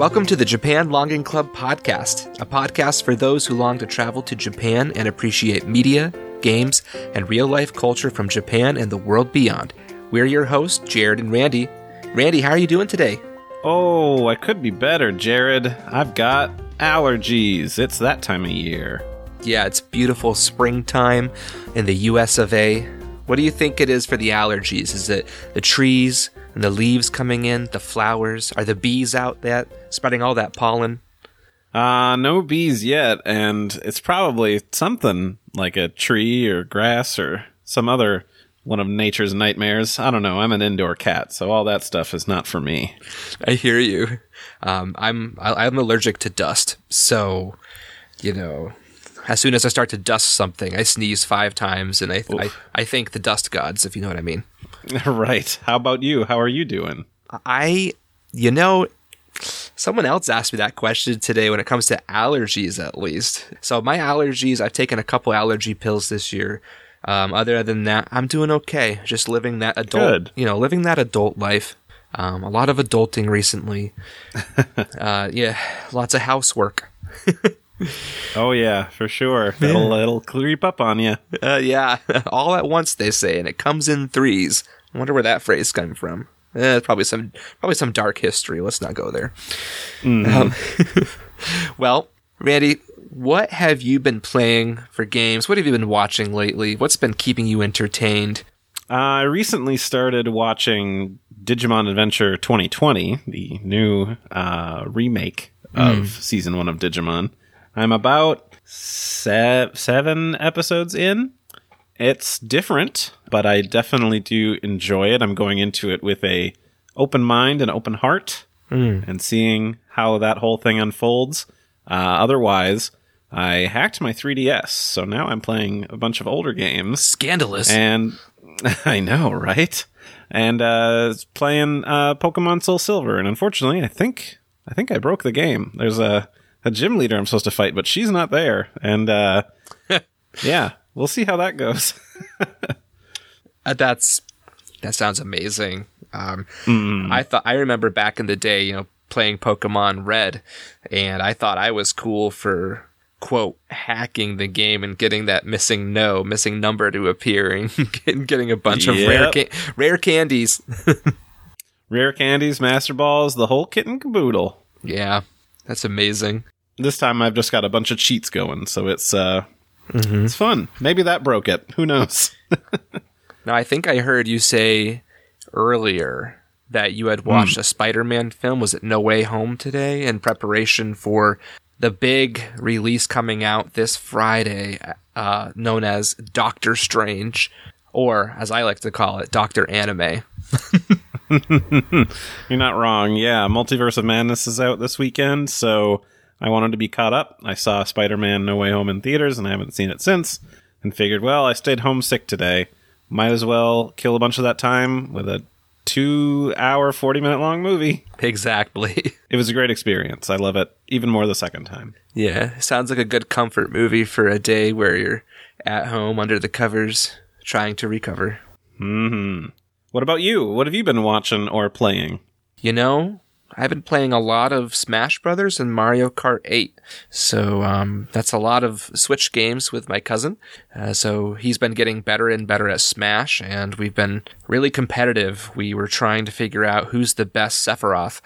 Welcome to the Japan Longing Club Podcast, a podcast for those who long to travel to Japan and appreciate media, games, and real-life culture from Japan and the world beyond. We're your hosts, Jared and Randy. Randy, how are you doing today? Oh, I could be better, Jared. I've got allergies. It's that time of year. Yeah, it's beautiful springtime in the US of A. What do you think it is for the allergies? Is it the trees and the leaves coming in, the flowers? Are the bees out there spreading all that pollen? No bees yet, and it's probably something like a tree or grass or some other one of nature's nightmares. I don't know. I'm an indoor cat, so all that stuff is not for me. I hear you. I'm allergic to dust, so, you know, as soon as I start to dust something, I sneeze 5 times, and I thank the dust gods, if you know what I mean. Right. How about you? How are you doing? Someone else asked me that question today when it comes to allergies, at least. So my allergies, I've taken a couple allergy pills this year. Other than that, I'm doing okay. Just living that adult, living that adult life. A lot of adulting recently. Lots of housework. Oh yeah, for sure. It'll creep up on you. All at once, they say, and it comes in threes. I wonder where that phrase came from. Probably some dark history. Let's not go there. Well, Randy, what have you been playing for games? What have you been watching lately? What's been keeping you entertained? I recently started watching Digimon Adventure 2020, the new remake of Season 1 of Digimon. I'm about 7 episodes in. It's different, but I definitely do enjoy it. I'm going into it with an open mind and open heart and seeing how that whole thing unfolds. Otherwise, I hacked my 3DS, so now I'm playing a bunch of older games. Scandalous. And I know, right? And playing Pokemon Soul Silver, and unfortunately, I think I broke the game. There's a gym leader I'm supposed to fight, but she's not there. And yeah, we'll see how that goes. That sounds amazing. I remember back in the day, playing Pokemon Red, and I thought I was cool for, quote, hacking the game and getting that missing number to appear and getting a bunch of rare candies. Rare candies, Master Balls, the whole kit and caboodle. Yeah. That's amazing. This time I've just got a bunch of cheats going, so it's fun. Maybe that broke it. Who knows? Now, I think I heard you say earlier that you had watched a Spider-Man film. Was it No Way Home today in preparation for the big release coming out this Friday, known as Doctor Strange, or as I like to call it, Doctor Anime. You're not wrong. Yeah, Multiverse of Madness is out this weekend, so I wanted to be caught up. I saw Spider-Man No Way Home in theaters, and I haven't seen it since, and figured, well, I stayed homesick today. Might as well kill a bunch of that time with a 2-hour, 40-minute-long movie. Exactly. It was a great experience. I love it even more the second time. Yeah, sounds like a good comfort movie for a day where you're at home under the covers trying to recover. Mm-hmm. What about you? What have you been watching or playing? I've been playing a lot of Smash Brothers and Mario Kart 8. So that's a lot of Switch games with my cousin. So he's been getting better and better at Smash, and we've been really competitive. We were trying to figure out who's the best Sephiroth.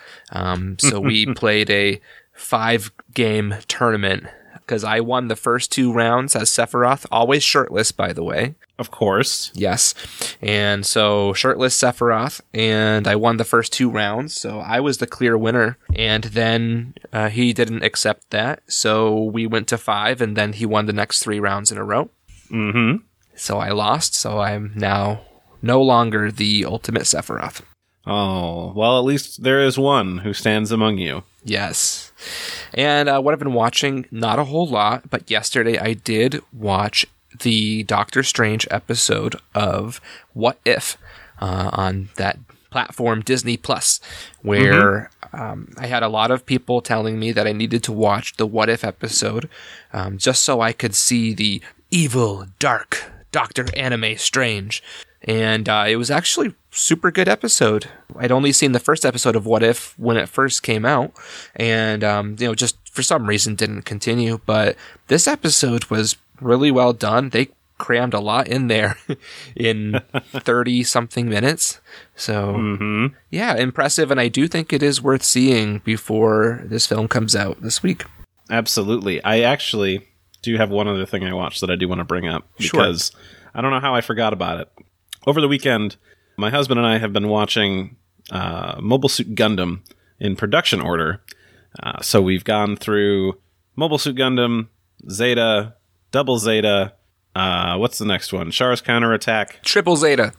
So we played a 5-game tournament because I won the first 2 rounds as Sephiroth, always shirtless, by the way. Of course. Yes. And so shirtless Sephiroth, and I won the first 2 rounds, so I was the clear winner. And then he didn't accept that, so we went to 5, and then he won the next 3 rounds in a row. Mm-hmm. So I lost, so I'm now no longer the ultimate Sephiroth. Oh, well, at least there is one who stands among you. Yes. And what I've been watching, not a whole lot, but yesterday I did watch the Doctor Strange episode of What If on that platform Disney Plus, where I had a lot of people telling me that I needed to watch the What If episode just so I could see the evil, dark Doctor Anime Strange. And it was actually super good episode. I'd only seen the first episode of What If when it first came out, and just for some reason didn't continue. But this episode was really well done. They crammed a lot in there in 30 something minutes. So yeah, impressive. And I do think it is worth seeing before this film comes out this week. Absolutely. I actually do have one other thing I watched that I do want to bring up, because I don't know how I forgot about it. Over the weekend, my husband and I have been watching Mobile Suit Gundam in production order. So we've gone through Mobile Suit Gundam, Zeta, Double Zeta. What's the next one? Char's Counterattack. Triple Zeta.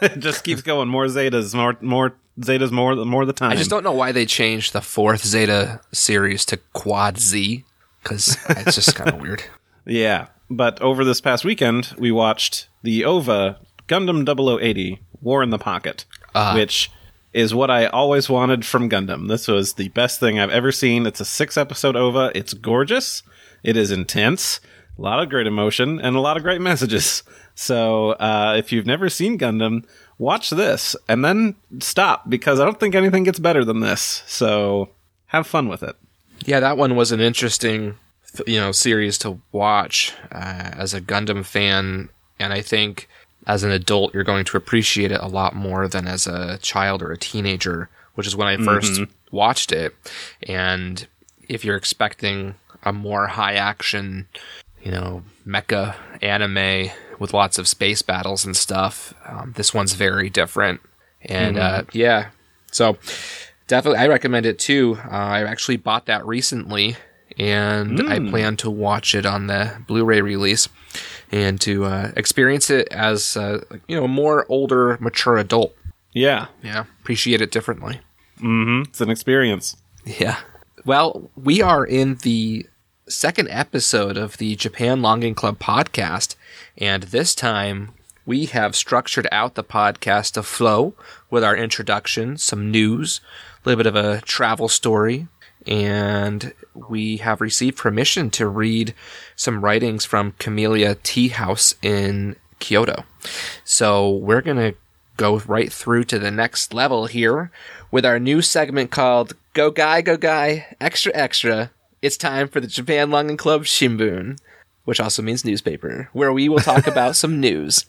It just keeps going. More Zetas. More Zetas. More the time. I just don't know why they changed the fourth Zeta series to Quad Z, because it's just kind of weird. Yeah. But over this past weekend, we watched the OVA Gundam 0080, War in the Pocket, which is what I always wanted from Gundam. This was the best thing I've ever seen. It's a 6-episode OVA. It's gorgeous. It is intense. A lot of great emotion and a lot of great messages. So if you've never seen Gundam, watch this and then stop, because I don't think anything gets better than this. So have fun with it. Yeah, that one was an interesting, series to watch as a Gundam fan. And I think as an adult, you're going to appreciate it a lot more than as a child or a teenager, which is when I first watched it. And if you're expecting a more high action, mecha anime with lots of space battles and stuff, this one's very different. And so definitely I recommend it too. I actually bought that recently, and I plan to watch it on the Blu-ray release and to experience it as a more older, mature adult. Yeah. Yeah. Appreciate it differently. It's an experience. Yeah. Well, we are in the second episode of the Japan Longing Club podcast, and this time we have structured out the podcast to flow with our introduction, some news, a little bit of a travel story, and we have received permission to read some writings from Camellia Tea House in Kyoto. So we're going to go right through to the next level here with our new segment called Go Guy, Extra Extra. It's time for the Japan Longing Club Shimbun, which also means newspaper, where we will talk about some news.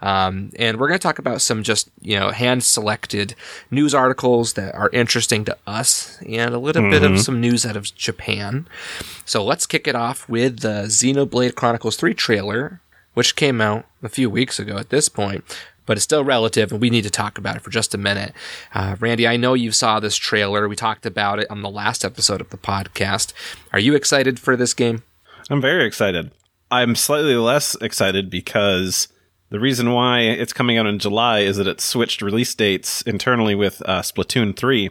And we're going to talk about some just, hand-selected news articles that are interesting to us and a little bit of some news out of Japan. So let's kick it off with the Xenoblade Chronicles 3 trailer, which came out a few weeks ago at this point, but it's still relative, and we need to talk about it for just a minute. Randy, I know you saw this trailer. We talked about it on the last episode of the podcast. Are you excited for this game? I'm very excited. I'm slightly less excited because the reason why it's coming out in July is that it switched release dates internally with Splatoon 3.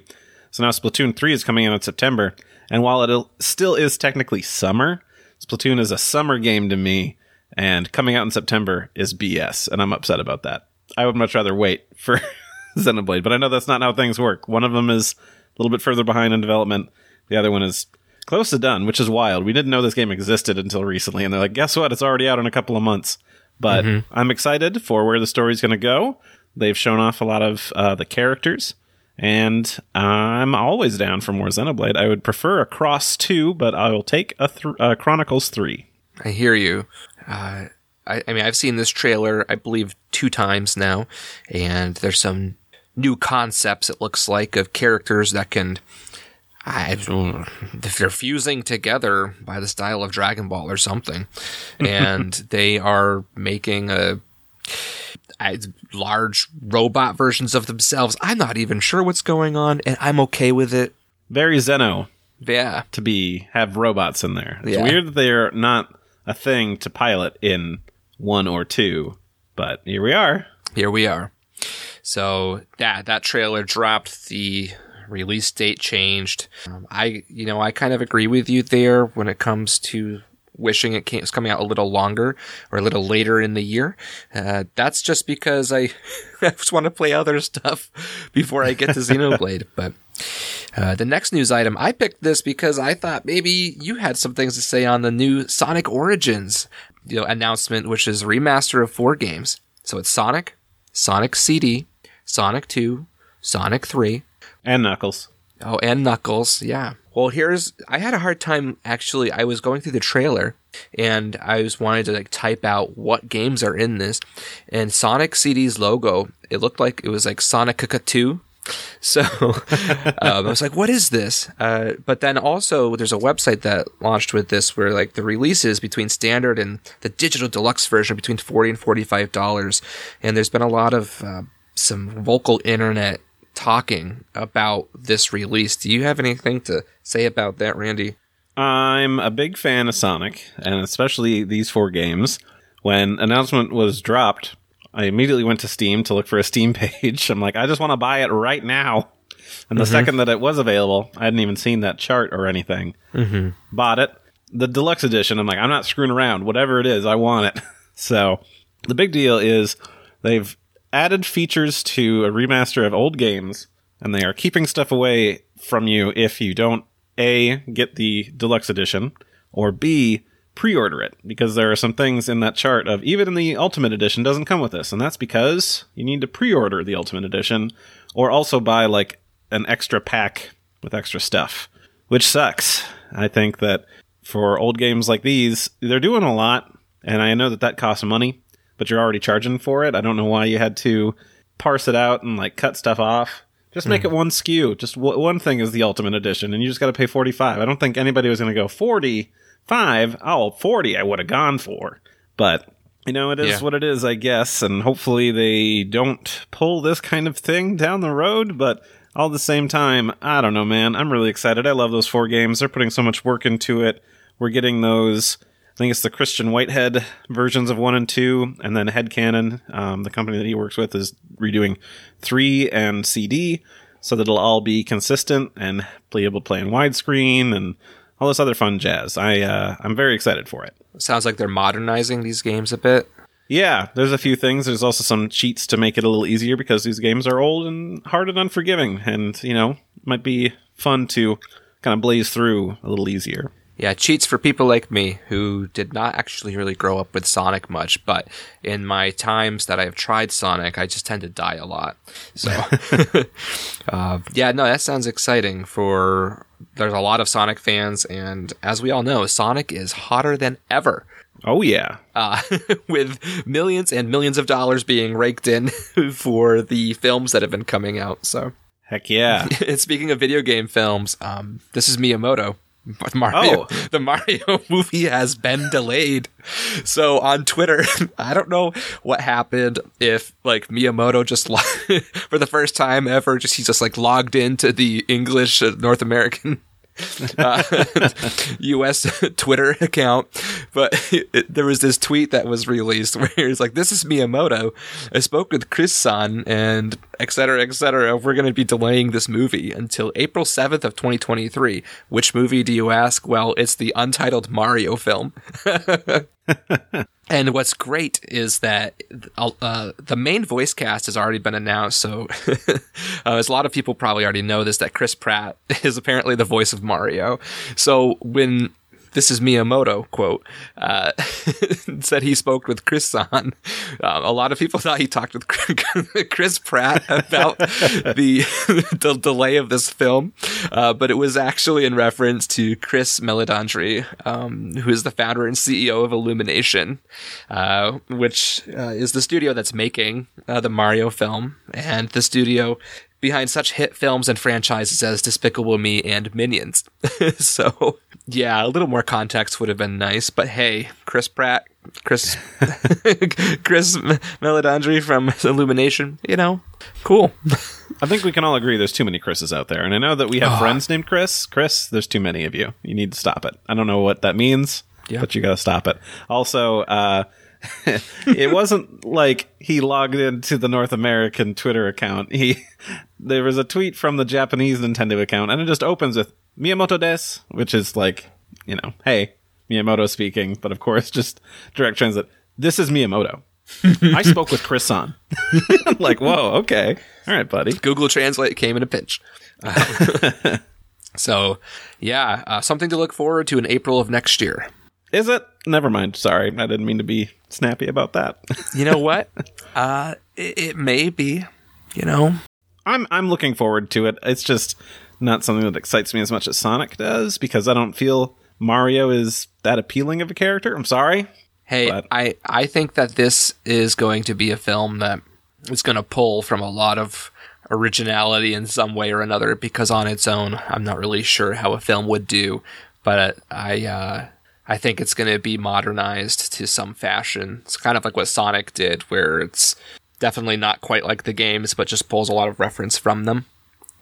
So now Splatoon 3 is coming out in September, and while it still is technically summer, Splatoon is a summer game to me, and coming out in September is BS, and I'm upset about that. I would much rather wait for Xenoblade, but I know that's not how things work. One of them is a little bit further behind in development. The other one is close to done, which is wild. We didn't know this game existed until recently, and they're like, guess what? It's already out in a couple of months. But I'm excited for where the story's going to go. They've shown off a lot of the characters, and I'm always down for more Xenoblade. I would prefer a Cross 2, but I will take a Chronicles 3. I hear you. I mean, I've seen this trailer, I believe, 2 times now, and there's some new concepts, it looks like, of characters that can, if they're fusing together by the style of Dragon Ball or something, and they are making large robot versions of themselves. I'm not even sure what's going on, and I'm okay with it. Very Xeno. Yeah. To have robots in there. It's weird that they're not a thing to pilot in 1 or 2, but here we are. So that trailer dropped, the release date changed. I kind of agree with you there when it comes to wishing it's coming out a little longer or a little later in the year. That's just because I just want to play other stuff before I get to Xenoblade. But the next news item, I picked this because I thought maybe you had some things to say on the new Sonic Origins announcement, which is a remaster of 4 games. So it's Sonic, Sonic CD, Sonic 2, Sonic 3. And Knuckles. Oh, and Knuckles, yeah. Well, I had a hard time, actually. I was going through the trailer, and I was wanting to type out what games are in this. And Sonic CD's logo, it looked like it was Sonic 2. So I was like, what is this? But then also there's a website that launched with this where the releases between standard and the digital deluxe version between $40 and $45. And there's been a lot of some vocal internet talking about this release. Do you have anything to say about that, Randy? I'm a big fan of Sonic, and especially these four games. When announcement was dropped, I immediately went to Steam to look for a Steam page. I'm like, I just want to buy it right now. And the second that it was available, I hadn't even seen that chart or anything. Bought it. The deluxe edition, I'm like, I'm not screwing around. Whatever it is, I want it. So the big deal is they've added features to a remaster of old games, and they are keeping stuff away from you if you don't, A, get the deluxe edition, or B, pre-order it, because there are some things in that chart of even the Ultimate Edition doesn't come with this, and that's because you need to pre-order the Ultimate Edition or also buy an extra pack with extra stuff, which sucks. I think that for old games like these, they're doing a lot, and I know that costs money, but you're already charging for it. I don't know why you had to parse it out and cut stuff off. Just make it one SKU. Just one thing is the Ultimate Edition, and you just got to pay $45. I don't think anybody was going to go $45. Oh, 40 I would have gone for. But, it is what it is, I guess. And hopefully they don't pull this kind of thing down the road. But all at the same time, I don't know, man. I'm really excited. I love those four games. They're putting so much work into it. We're getting those, I think it's the Christian Whitehead versions of 1 and 2. And then Headcanon, the company that he works with, is redoing 3 and CD. So that it'll all be consistent and be able to play in widescreen and all this other fun jazz. I'm very excited for it. Sounds like they're modernizing these games a bit. Yeah, there's a few things. There's also some cheats to make it a little easier because these games are old and hard and unforgiving. And, might be fun to kind of blaze through a little easier. Yeah, cheats for people like me who did not actually really grow up with Sonic much. But in my times that I've tried Sonic, I just tend to die a lot. So, that sounds exciting for... There's a lot of Sonic fans, and as we all know, Sonic is hotter than ever. Oh, yeah. With millions and millions of dollars being raked in for the films that have been coming out. So, heck yeah. And speaking of video game films, this is Miyamoto. Mario. Oh. The Mario movie has been delayed. So on Twitter, I don't know what happened, if Miyamoto just for the first time ever, he's logged into the English North American US Twitter account, but there was this tweet that was released where it's this is Miyamoto, I spoke with Chris-san, and et cetera, we're going to be delaying this movie until April 7th of 2023. Which movie, do you ask? Well, it's the untitled Mario film. And what's great is that the main voice cast has already been announced, so as a lot of people probably already know this, that Chris Pratt is apparently the voice of Mario. So when this is Miyamoto quote said he spoke with Chris-san, a lot of people thought he talked with Chris Pratt about the delay of this film, but it was actually in reference to Chris Meledandri, who is the founder and CEO of Illumination, which is the studio that's making the Mario film, and the studio behind such hit films and franchises as Despicable Me and Minions. So, yeah, a little more context would have been nice. But hey, Chris Meledandri from Illumination, cool. I think we can all agree there's too many Chris's out there. And I know that we have friends named Chris. Chris, there's too many of you. You need to stop it. I don't know what that means, but you got to stop it. Also, it wasn't he logged into the North American Twitter account. There was a tweet from the Japanese Nintendo account, and it just opens with Miyamoto des, which is hey, Miyamoto speaking, but of course, just direct translate. This is Miyamoto. I spoke with Chris-san. Whoa, okay. All right, buddy. Google Translate came in a pinch. So, something to look forward to in April of next year. Is it? Never mind. Sorry. I didn't mean to be snappy about that. You know what? It may be, you know. I'm looking forward to it. It's just not something that excites me as much as Sonic does, because I don't feel Mario is that appealing of a character. I'm sorry. Hey, but I think that this is going to be a film that is going to pull from a lot of originality in some way or another, because on its own, I'm not really sure how a film would do, but I think it's going to be modernized to some fashion. It's kind of like what Sonic did, where it's definitely not quite like the games, but just pulls a lot of reference from them.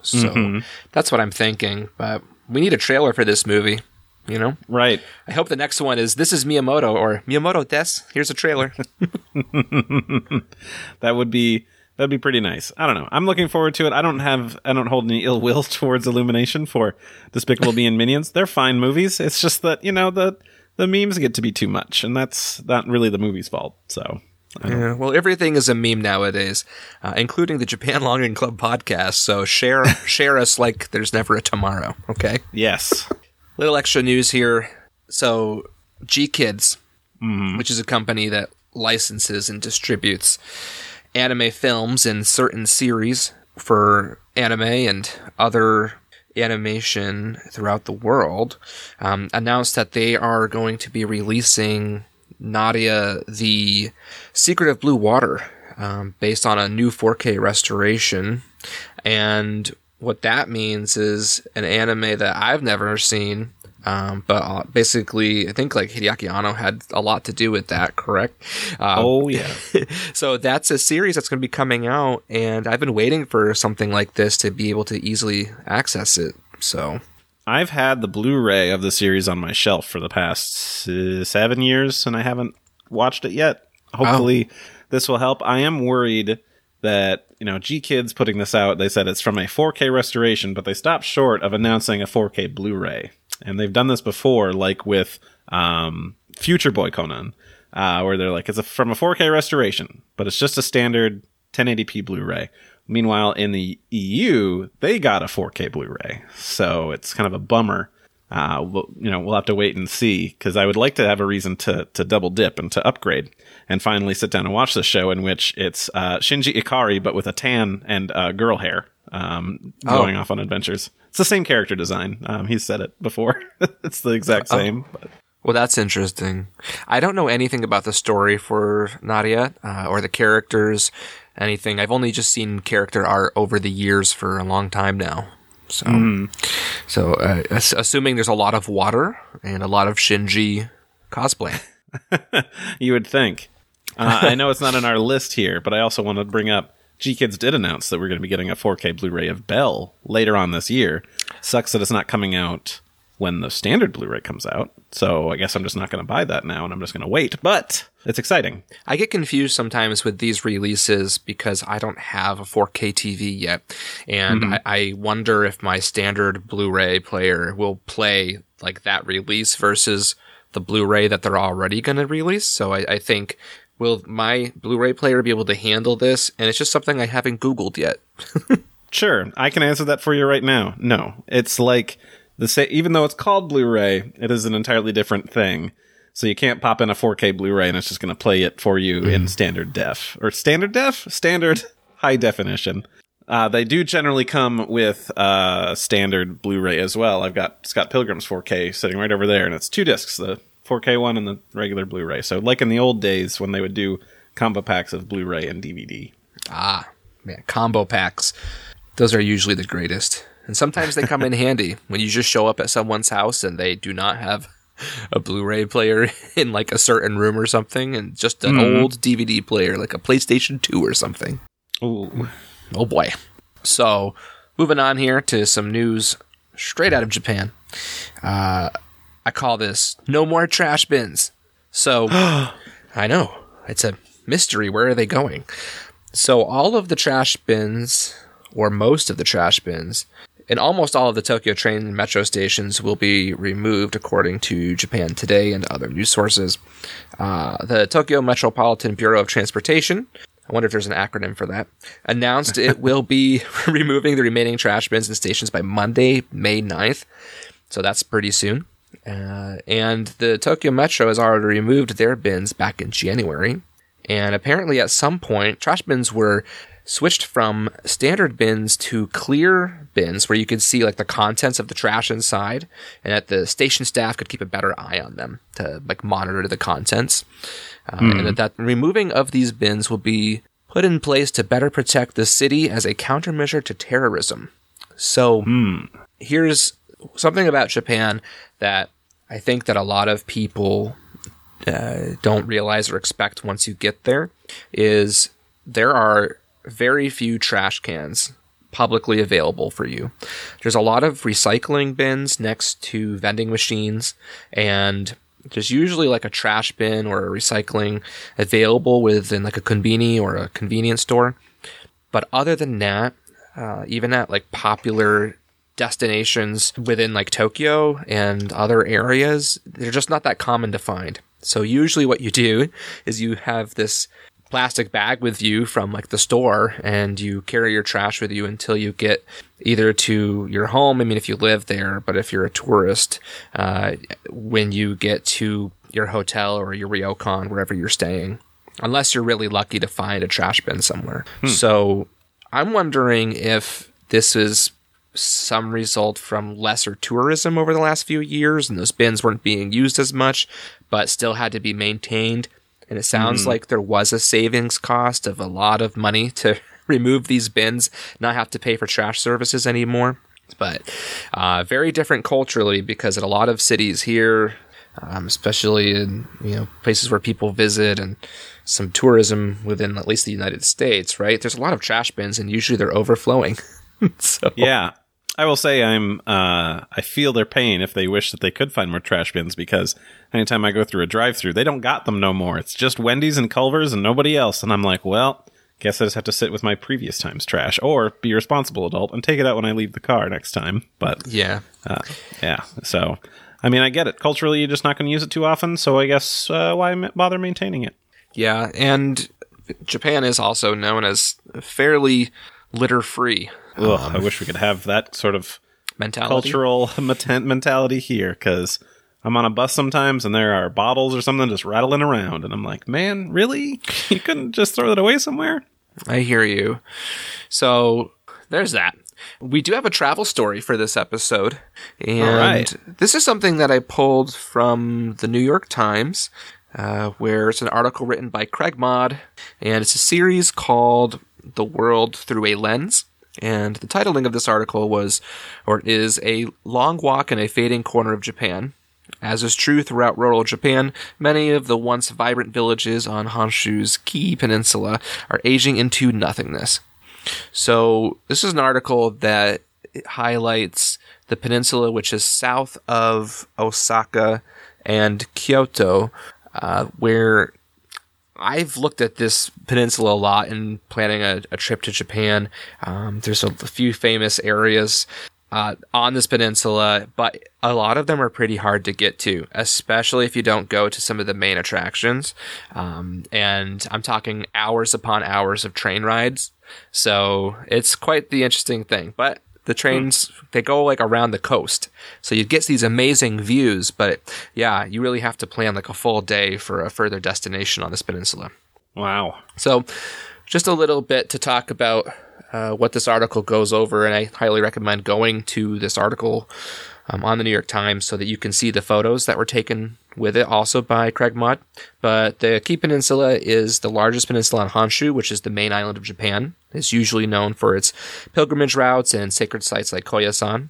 So that's what I'm thinking, but we need a trailer for this movie, you know? Right. I hope the next one is, this is Miyamoto, or Miyamoto des, here's a trailer. That'd be pretty nice. I don't know. I'm looking forward to it. I don't hold any ill will towards Illumination for Despicable Me and Minions. They're fine movies. It's just that, you know, the memes get to be too much, and that's not really the movie's fault. So, yeah, well, everything is a meme nowadays, including the Japan Longing Club podcast. So share us like there's never a tomorrow. Okay. Yes. Little extra news here. So, GKids, which is a company that licenses and distributes anime films and certain series for anime and other animation throughout the world, announced that they are going to be releasing Nadia, the Secret of Blue Water, based on a new 4K restoration. And what that means is an anime that I've never seen, but basically, I think like Hideaki Anno had a lot to do with that, correct? Oh, yeah. So that's a series that's going to be coming out, and I've been waiting for something like this to be able to easily access it. So I've had the Blu-ray of the series on my shelf for the past 7 years, and I haven't watched it yet. Hopefully this will help. I am worried that, you know, GKids putting this out, they said it's from a 4K restoration, but they stopped short of announcing a 4K Blu-ray. And they've done this before, like with Future Boy Conan, where they're like, it's from a 4K restoration, but it's just a standard 1080p Blu-ray. Meanwhile, in the EU, they got a 4K Blu-ray. So it's kind of a bummer. We'll have to wait and see, because I would like to have a reason to double dip and to upgrade and finally sit down and watch the show in which it's Shinji Ikari, but with a tan and girl hair, going off on adventures. It's the same character design. He's said it before. It's the exact same. Well, that's interesting. I don't know anything about the story for Nadia or the characters, anything. I've only just seen character art over the years for a long time now. So, assuming there's a lot of water and a lot of Shinji cosplay. You would think. I know it's not in our list here, but I also want to bring up GKids did announce that we're going to be getting a 4K Blu-ray of Bell later on this year. Sucks that it's not coming out when the standard Blu-ray comes out. So I guess I'm just not going to buy that now, and I'm just going to wait. But it's exciting. I get confused sometimes with these releases because I don't have a 4K TV yet. And I wonder if my standard Blu-ray player will play like that release versus the Blu-ray that they're already going to release. So I think, will my Blu-ray player be able to handle this? And it's just something I haven't Googled yet. Sure. I can answer that for you right now. No. It's like, even though it's called Blu-ray, it is an entirely different thing. So you can't pop in a 4K Blu-ray and it's just going to play it for you in standard def. Or standard def? Standard high definition. They do generally come with standard Blu-ray as well. I've got Scott Pilgrim's 4K sitting right over there, and it's two discs, the 4K one and the regular Blu-ray. So like in the old days when they would do combo packs of Blu-ray and DVD. Ah, man, combo packs. Those are usually the greatest. And sometimes they come in handy when you just show up at someone's house and they do not have a Blu-ray player in like a certain room or something, and just an old DVD player, like a PlayStation 2 or something. Ooh. Oh boy. So moving on here to some news straight out of Japan. I call this No More Trash Bins. So, I know. It's a mystery. Where are they going? So, all of the trash bins, or most of the trash bins, in almost all of the Tokyo train and metro stations will be removed, according to Japan Today and other news sources. The Tokyo Metropolitan Bureau of Transportation, I wonder if there's an acronym for that, announced it will be removing the remaining trash bins and stations by Monday, May 9th. So, that's pretty soon. And the Tokyo Metro has already removed their bins back in January. And apparently at some point, trash bins were switched from standard bins to clear bins where you could see like the contents of the trash inside, and that the station staff could keep a better eye on them to like monitor the contents. And that removing of these bins will be put in place to better protect the city as a countermeasure to terrorism. So here's something about Japan that I think that a lot of people don't realize or expect once you get there, is there are very few trash cans publicly available for you. There's a lot of recycling bins next to vending machines, and there's usually like a trash bin or a recycling available within like a konbini or a convenience store. But other than that, even at like popular destinations within like Tokyo and other areas, they're just not that common to find. So usually what you do is you have this plastic bag with you from like the store, and you carry your trash with you until you get either to your home. I mean, if you live there, but if you're a tourist, when you get to your hotel or your ryokan, wherever you're staying, unless you're really lucky to find a trash bin somewhere. So I'm wondering if this is some result from lesser tourism over the last few years, and those bins weren't being used as much, but still had to be maintained. And it sounds like there was a savings cost of a lot of money to remove these bins, not have to pay for trash services anymore. But very different culturally, because in a lot of cities here, especially in places where people visit and some tourism within at least the United States, right? There's a lot of trash bins, and usually they're overflowing. Yeah. I will say I feel their pain if they wish that they could find more trash bins, because anytime I go through a drive-thru, they don't got them no more. It's just Wendy's and Culver's and nobody else. And I'm like, well, guess I just have to sit with my previous time's trash, or be a responsible adult and take it out when I leave the car next time. But yeah. So, I mean, I get it. Culturally, you're just not going to use it too often. So I guess why bother maintaining it? Yeah. And Japan is also known as fairly litter-free. I wish we could have that sort of mentality. Cultural mentality here, because I'm on a bus sometimes and there are bottles or something just rattling around. And I'm like, man, really? You couldn't just throw that away somewhere? I hear you. So there's that. We do have a travel story for this episode. And this is something that I pulled from the New York Times, where it's an article written by Craig Mod. And it's a series called The World Through a Lens. And the titling of this article was, or is, A Long Walk in a Fading Corner of Japan. As is true throughout rural Japan, many of the once vibrant villages on Honshu's Kii Peninsula are aging into nothingness. So this is an article that highlights the peninsula, which is south of Osaka and Kyoto, where I've looked at this peninsula a lot in planning a trip to Japan. There's a few famous areas on this peninsula, but a lot of them are pretty hard to get to, especially if you don't go to some of the main attractions. And I'm talking hours upon hours of train rides. So it's quite the interesting thing. But the trains, they go like around the coast. So you get these amazing views, but yeah, you really have to plan like a full day for a further destination on this peninsula. Wow. So just a little bit to talk about what this article goes over. And I highly recommend going to this article on the New York Times so that you can see the photos that were taken with it, also by Craig Mod. But the Kii Peninsula is the largest peninsula on Honshu, which is the main island of Japan. It's usually known for its pilgrimage routes and sacred sites like Koyasan.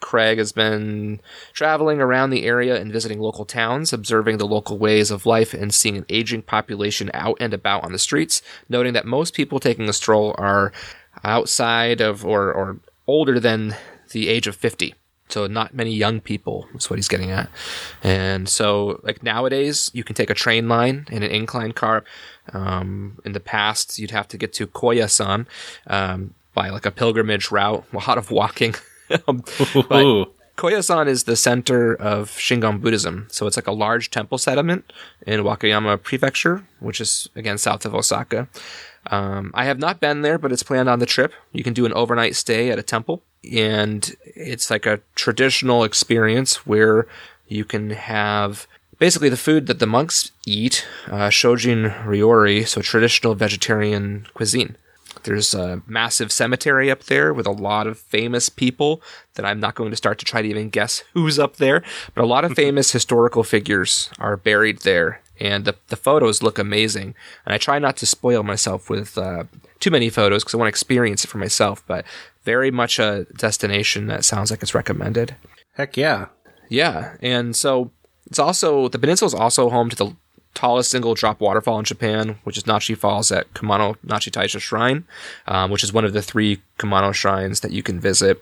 Craig has been traveling around the area and visiting local towns, observing the local ways of life and seeing an aging population out and about on the streets, noting that most people taking a stroll are outside of or older than the age of 50. So not many young people is what he's getting at. And so like nowadays you can take a train line and an incline car. In the past, you'd have to get to Koyasan by like a pilgrimage route, a lot of walking. But Koyasan is the center of Shingon Buddhism. So it's like a large temple settlement in Wakayama Prefecture, which is, again, south of Osaka. I have not been there, but it's planned on the trip. You can do an overnight stay at a temple. And it's like a traditional experience where you can have basically the food that the monks eat, Shojin Ryori, so traditional vegetarian cuisine. There's a massive cemetery up there with a lot of famous people that I'm not going to start to try to even guess who's up there, but a lot of famous historical figures are buried there, and the photos look amazing. And I try not to spoil myself with too many photos because I want to experience it for myself, but very much a destination that sounds like it's recommended. Heck yeah. Yeah, and so it's also, the peninsula is also home to the tallest single drop waterfall in Japan, which is Nachi Falls at Kumano Nachi Taisha Shrine, which is one of the three Kumano shrines that you can visit.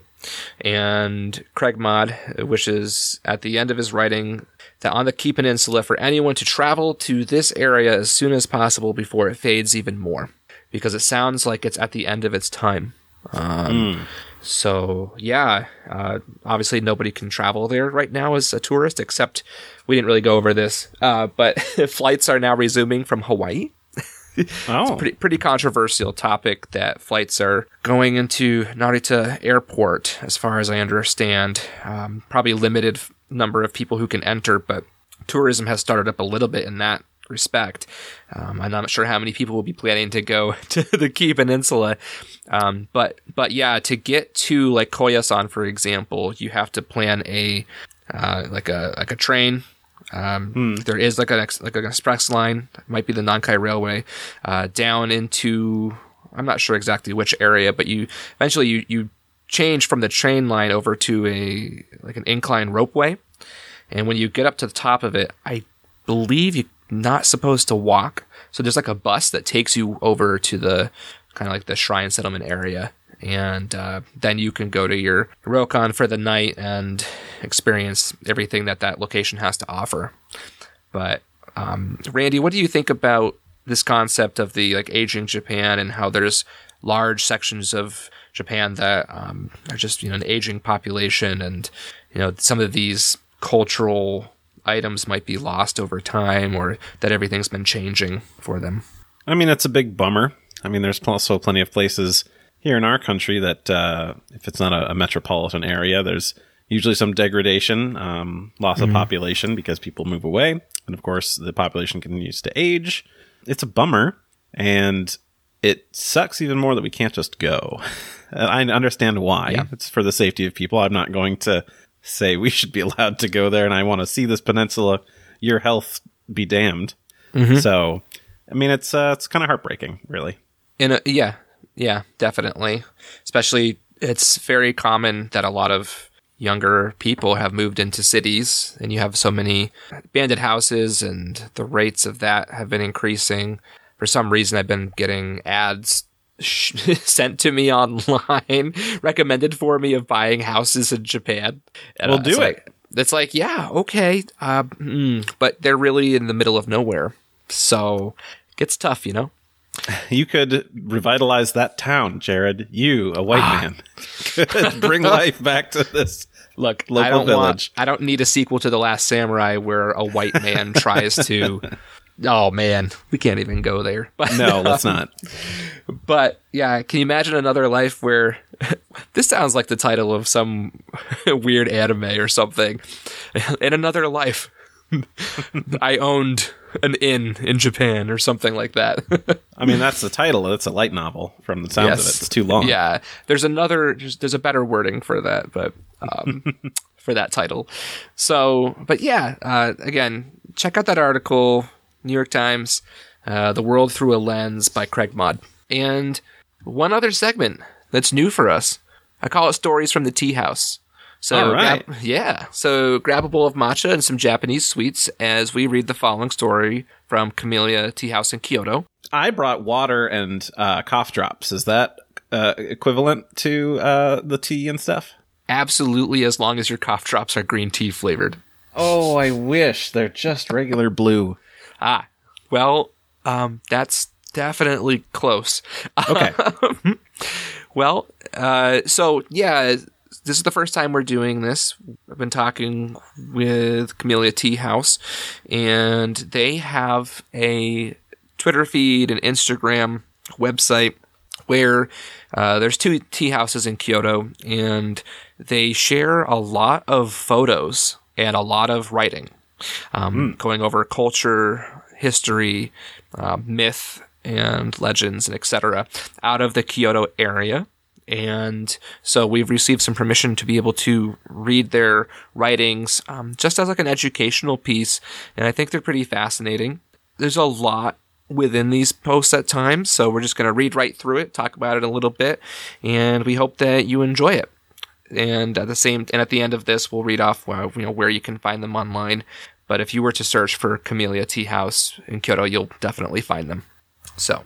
And Craig Mod wishes at the end of his writing that on the Kii Peninsula for anyone to travel to this area as soon as possible before it fades even more, because it sounds like it's at the end of its time. So yeah, obviously nobody can travel there right now as a tourist, except we didn't really go over this, but flights are now resuming from Hawaii. It's a pretty controversial topic that flights are going into Narita Airport, as far as I understand. Probably limited number of people who can enter, but tourism has started up a little bit in that respect. I'm not sure how many people will be planning to go to the Kii Peninsula, but yeah, to get to like Koyasan, for example, you have to plan a train. There is like an express line, it might be the Nankai Railway, down into, I'm not sure exactly which area, but you eventually you change from the train line over to an incline ropeway, and when you get up to the top of it, I believe you. Not supposed to walk, so there's like a bus that takes you over to the kind of like the shrine settlement area, and then you can go to your ryokan for the night and experience everything that location has to offer. But Randy, what do you think about this concept of the like aging Japan and how there's large sections of Japan that are just an aging population, and some of these cultural items might be lost over time, or that everything's been changing for them? I mean, that's a big bummer. I mean, there's also plenty of places here in our country that if it's not a metropolitan area, there's usually some degradation, loss of population because people move away. And of course, the population continues to age. It's a bummer. And it sucks even more that we can't just go. I understand why. Yeah. It's for the safety of people. I'm not going to say we should be allowed to go there, and I want to see this peninsula. Your health be damned. So, I mean, it's kind of heartbreaking, really. Yeah, definitely. Especially, it's very common that a lot of younger people have moved into cities, and you have so many bandit houses, and the rates of that have been increasing. For some reason, I've been getting ads sent to me online, recommended for me, of buying houses in Japan. And we'll do it's it. It's like, yeah, okay. But they're really in the middle of nowhere. So it gets tough, You could revitalize that town, Jared. You, a white man, could bring life back to this local village. I don't need a sequel to The Last Samurai where a white man tries to... Oh, man, we can't even go there. But, no, let's not. But, yeah, can you imagine another life where – this sounds like the title of some weird anime or something. In another life, I owned an inn in Japan or something like that. I mean, that's the title. It's a light novel from the sounds of it. It's too long. Yeah, there's a better wording for that, but for that title. So, but, yeah, again, check out that article – New York Times, The World Through a Lens by Craig Mod. And one other segment that's new for us. I call it Stories from the Tea House. So, all right. So grab a bowl of matcha and some Japanese sweets as we read the following story from Camellia Tea House in Kyoto. I brought water and cough drops. Is that equivalent to the tea and stuff? Absolutely, as long as your cough drops are green tea flavored. Oh, I wish. They're just regular blue. Ah, well, that's definitely close. Okay. Well, so yeah, this is the first time we're doing this. I've been talking with Camellia Tea House, and they have a Twitter feed, an Instagram, website where there's two tea houses in Kyoto, and they share a lot of photos and a lot of writing, going over culture, history, myth, and legends, and etc. out of the Kyoto area. And so we've received some permission to be able to read their writings just as like an educational piece. And I think they're pretty fascinating. There's a lot within these posts at times. So we're just going to read right through it, talk about it a little bit, and we hope that you enjoy it. And at the end of this, we'll read off where you can find them online. But if you were to search for Camellia Tea House in Kyoto, you'll definitely find them. So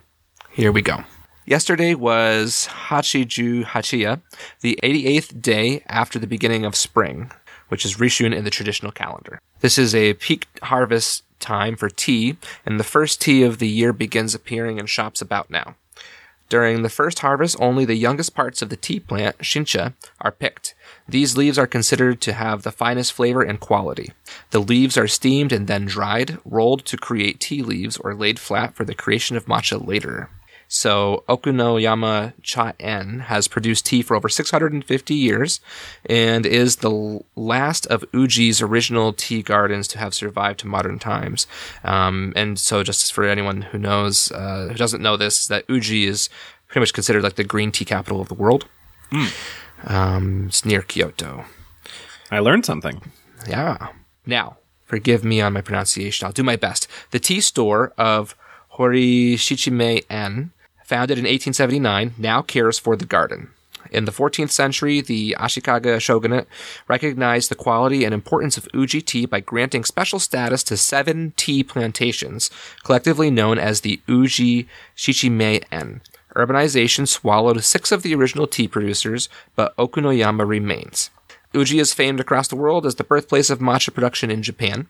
here we go. Yesterday was Hachiju Hachiya, the 88th day after the beginning of spring, which is Rishun in the traditional calendar. This is a peak harvest time for tea, and the first tea of the year begins appearing in shops about now. During the first harvest, only the youngest parts of the tea plant, shincha, are picked. These leaves are considered to have the finest flavor and quality. The leaves are steamed and then dried, rolled to create tea leaves, or laid flat for the creation of matcha later. So Okunoyama Cha-en has produced tea for over 650 years and is the last of Uji's original tea gardens to have survived to modern times. And so just for anyone who knows, who doesn't know this, that Uji is pretty much considered like the green tea capital of the world. It's near Kyoto. I learned something. Yeah. Now, forgive me on my pronunciation. I'll do my best. The tea store of Horii Shichimeien, founded in 1879, now cares for the garden. In the 14th century, the Ashikaga shogunate recognized the quality and importance of Uji tea by granting special status to 7 tea plantations, collectively known as the Horii Shichimeien. Urbanization swallowed 6 of the original tea producers, but Okunoyama remains. Uji is famed across the world as the birthplace of matcha production in Japan.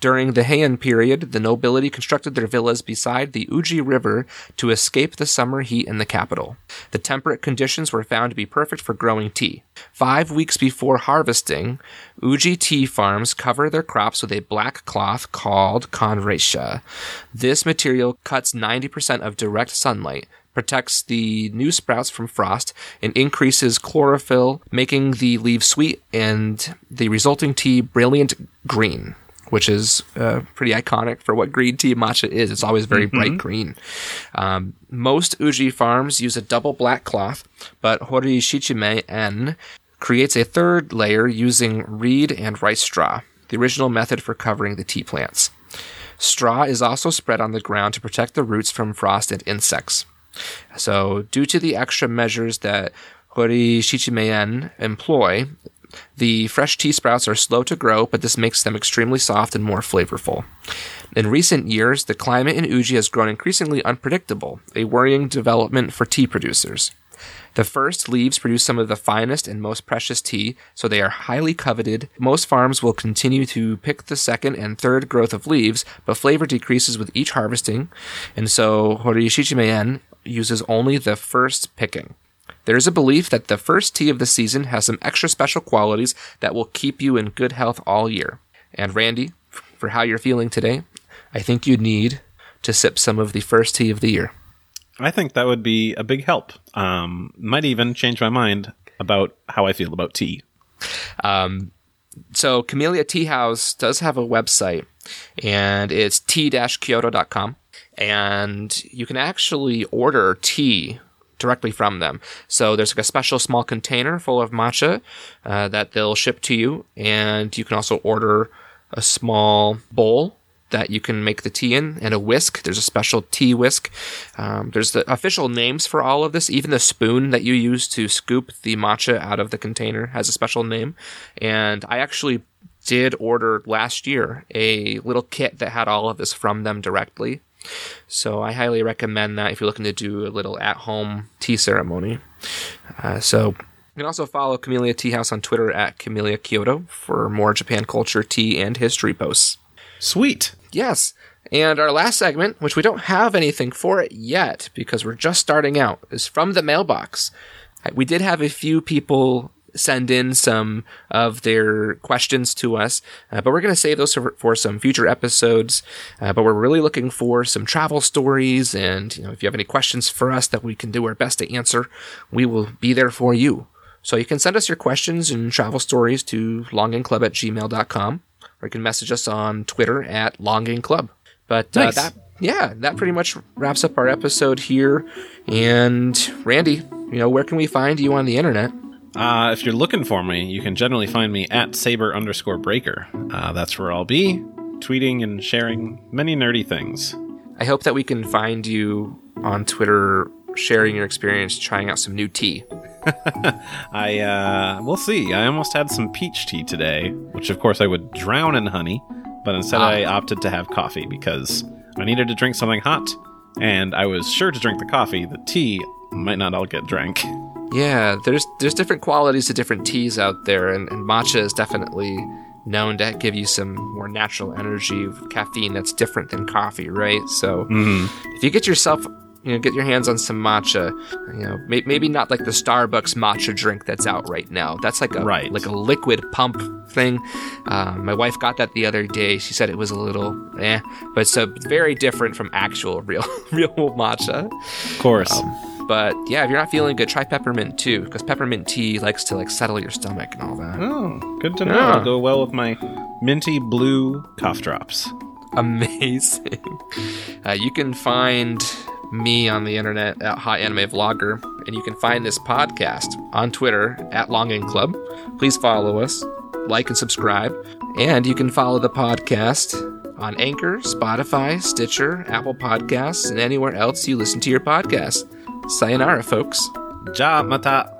During the Heian period, the nobility constructed their villas beside the Uji River to escape the summer heat in the capital. The temperate conditions were found to be perfect for growing tea. 5 weeks before harvesting, Uji tea farms cover their crops with a black cloth called kanreisha. This material cuts 90% of direct sunlight, protects the new sprouts from frost, and increases chlorophyll, making the leaves sweet and the resulting tea brilliant green, which is pretty iconic for what green tea matcha is. It's always very bright green. Most Uji farms use a double black cloth, but Horii Shichimeien creates a third layer using reed and rice straw, the original method for covering the tea plants. Straw is also spread on the ground to protect the roots from frost and insects. So, due to the extra measures that Horii Shichimeien employ, the fresh tea sprouts are slow to grow, but this makes them extremely soft and more flavorful. In recent years, the climate in Uji has grown increasingly unpredictable, a worrying development for tea producers. The first leaves produce some of the finest and most precious tea, so they are highly coveted. Most farms will continue to pick the second and third growth of leaves, but flavor decreases with each harvesting, and so Horii Shichimeien uses only the first picking. There is a belief that the first tea of the season has some extra special qualities that will keep you in good health all year. And Randy, for how you're feeling today, I think you need to sip some of the first tea of the year. I think that would be a big help. Might even change my mind about how I feel about tea. So Camellia Tea House does have a website, and it's tea-kyoto.com. And you can actually order tea directly from them. So there's like a special small container full of matcha that they'll ship to you. And you can also order a small bowl that you can make the tea in, and a whisk. There's a special tea whisk. There's the official names for all of this. Even the spoon that you use to scoop the matcha out of the container has a special name. And I actually did order last year a little kit that had all of this from them directly. So I highly recommend that if you're looking to do a little at-home tea ceremony. So you can also follow Camellia Tea House on Twitter at Camellia Kyoto for more Japan culture, tea, and history posts. Sweet. Yes. And our last segment, which we don't have anything for it yet because we're just starting out, is from the mailbox. We did have a few people send in some of their questions to us, but we're going to save those for some future episodes. But we're really looking for some travel stories, and if you have any questions for us that we can do our best to answer, we will be there for you. So you can send us your questions and travel stories to longingclub@gmail.com, or you can message us on Twitter at longingclub. But nice. That pretty much wraps up our episode here. And Randy, where can we find you on the internet? If you're looking for me, you can generally find me at Saber_Breaker. That's where I'll be tweeting and sharing many nerdy things. I hope that we can find you on Twitter sharing your experience trying out some new tea. We'll see. I almost had some peach tea today, which of course I would drown in honey, but instead I opted to have coffee because I needed to drink something hot, and I was sure to drink the coffee. The tea might not all get drank. Yeah, there's different qualities of different teas out there, and matcha is definitely known to give you some more natural energy of caffeine that's different than coffee, right? So if you get yourself... get your hands on some matcha. Maybe not like the Starbucks matcha drink that's out right now. That's like a liquid pump thing. My wife got that the other day. She said it was a little but so very different from actual real matcha. Of course. But yeah, if you're not feeling good, try peppermint too, because peppermint tea likes to settle your stomach and all that. Oh, good to know. It'll go well with my minty blue cough drops. Amazing. You can find me on the internet at Hot Anime Vlogger, and you can find this podcast on Twitter at Longing Club. Please follow us, like and subscribe, and you can follow the podcast on Anchor, Spotify, Stitcher, Apple Podcasts, and anywhere else you listen to your podcast. Sayonara, folks. Ja mata.